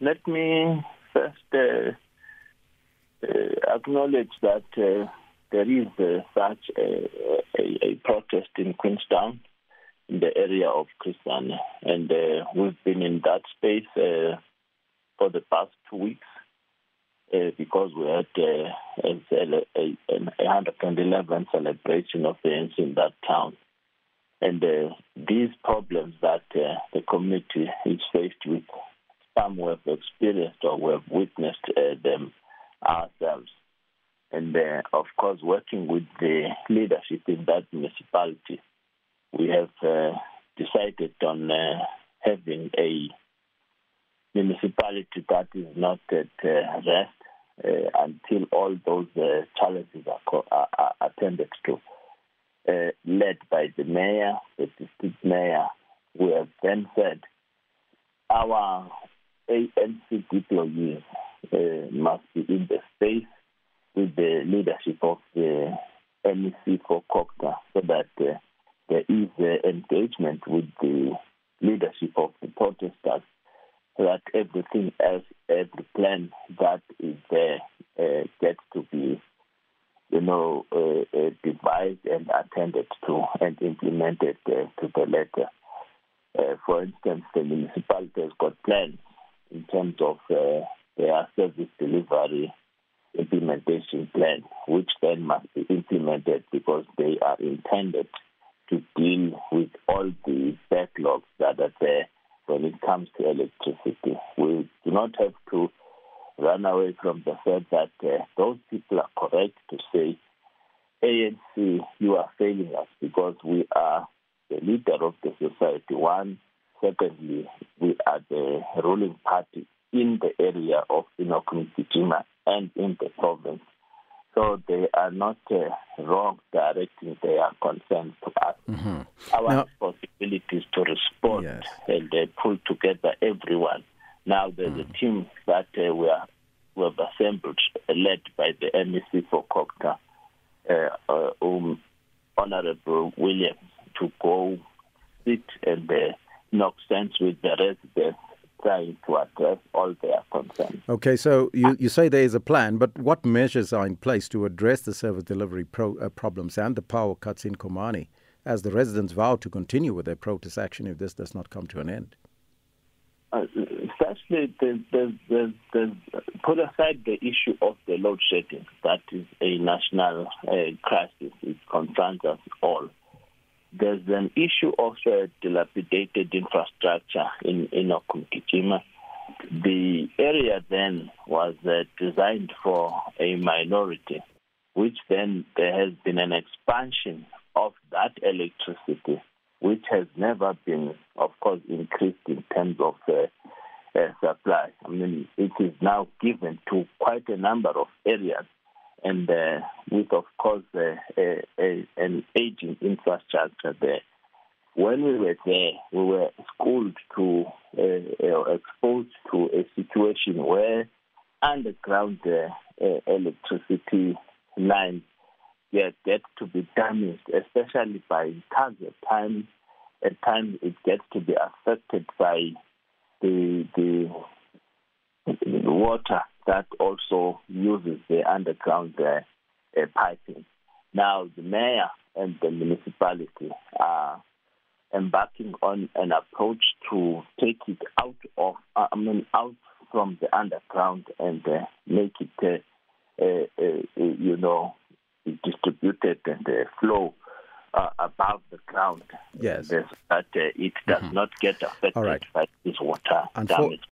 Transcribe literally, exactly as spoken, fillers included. Let me first uh, uh, acknowledge that uh, there is uh, such a, a, a protest in Queenstown, in the area of Kristiana, and uh, we've been in that space uh, for the past two weeks uh, because we had uh, a one hundred eleventh celebration of the A N C in that town. And uh, these problems that uh, the community is faced with, some we have experienced or we have witnessed uh, them ourselves. And, uh, of course, working with the leadership in that municipality, we have uh, decided on uh, having a municipality that is not at uh, rest uh, until all those uh, challenges are, co- are, are attended to. Uh, led by the mayor, the district mayor, we have then said our A N C employees uh, must be in the space with the leadership of the M E C for Cocter, so that uh, there is uh, engagement with the leadership of the protesters, so that everything else, every plan that is there uh, gets to be you know, uh, uh, devised and attended to and implemented uh, to the letter. Uh, for instance, the municipality has got plans in terms of uh, their service delivery implementation plan, which then must be implemented because they are intended to deal with all the backlogs that are there when it comes to electricity. We do not have to run away from the fact that uh, those people are correct to say, A N C, you are failing us because we are the leader of the society. One, secondly, we are the ruling party in the area of Inokumitijima and in the province. So they are not uh, wrong directing their concerns to us. Mm-hmm. Our now, responsibility is to respond yes. and uh, pull together everyone. Now there's mm. a team that uh, we, are, we have assembled, uh, led by the M E C for Cocter, uh, uh, um, Honorable Williams, to go sit and uh, knock sense with the residents, trying to address all their concerns. Okay, so you, you say there is a plan, but what measures are in place to address the service delivery pro, uh, problems and the power cuts in Komani, as the residents vow to continue with their protest action if this does not come to an end? Uh, Firstly, there's, there's, there's, there's, put aside the issue of the load shedding. That is a national uh, crisis. It concerns us all. There's an issue of uh, dilapidated infrastructure in Okunkijima. The area then was uh, designed for a minority, which then there has been an expansion of that electricity, which has never been, of course, increased in terms of uh, Uh, supply. I mean, it is now given to quite a number of areas, and uh, with, of course, uh, a, a, an aging infrastructure there. When we were there, we were schooled to, uh, uh, exposed to a situation where underground uh, uh, electricity lines yeah, get to be damaged, especially by target time. At times, it gets to be affected by The, the the water that also uses the underground uh, uh, piping. Now the mayor and the municipality are embarking on an approach to take it out of, uh, I mean, out from the underground and uh, make it, uh, uh, uh, you know, distributed and uh, flow Uh, above the ground, yes, that uh, it does mm-hmm. not get affected right. by this water Unfor- damage.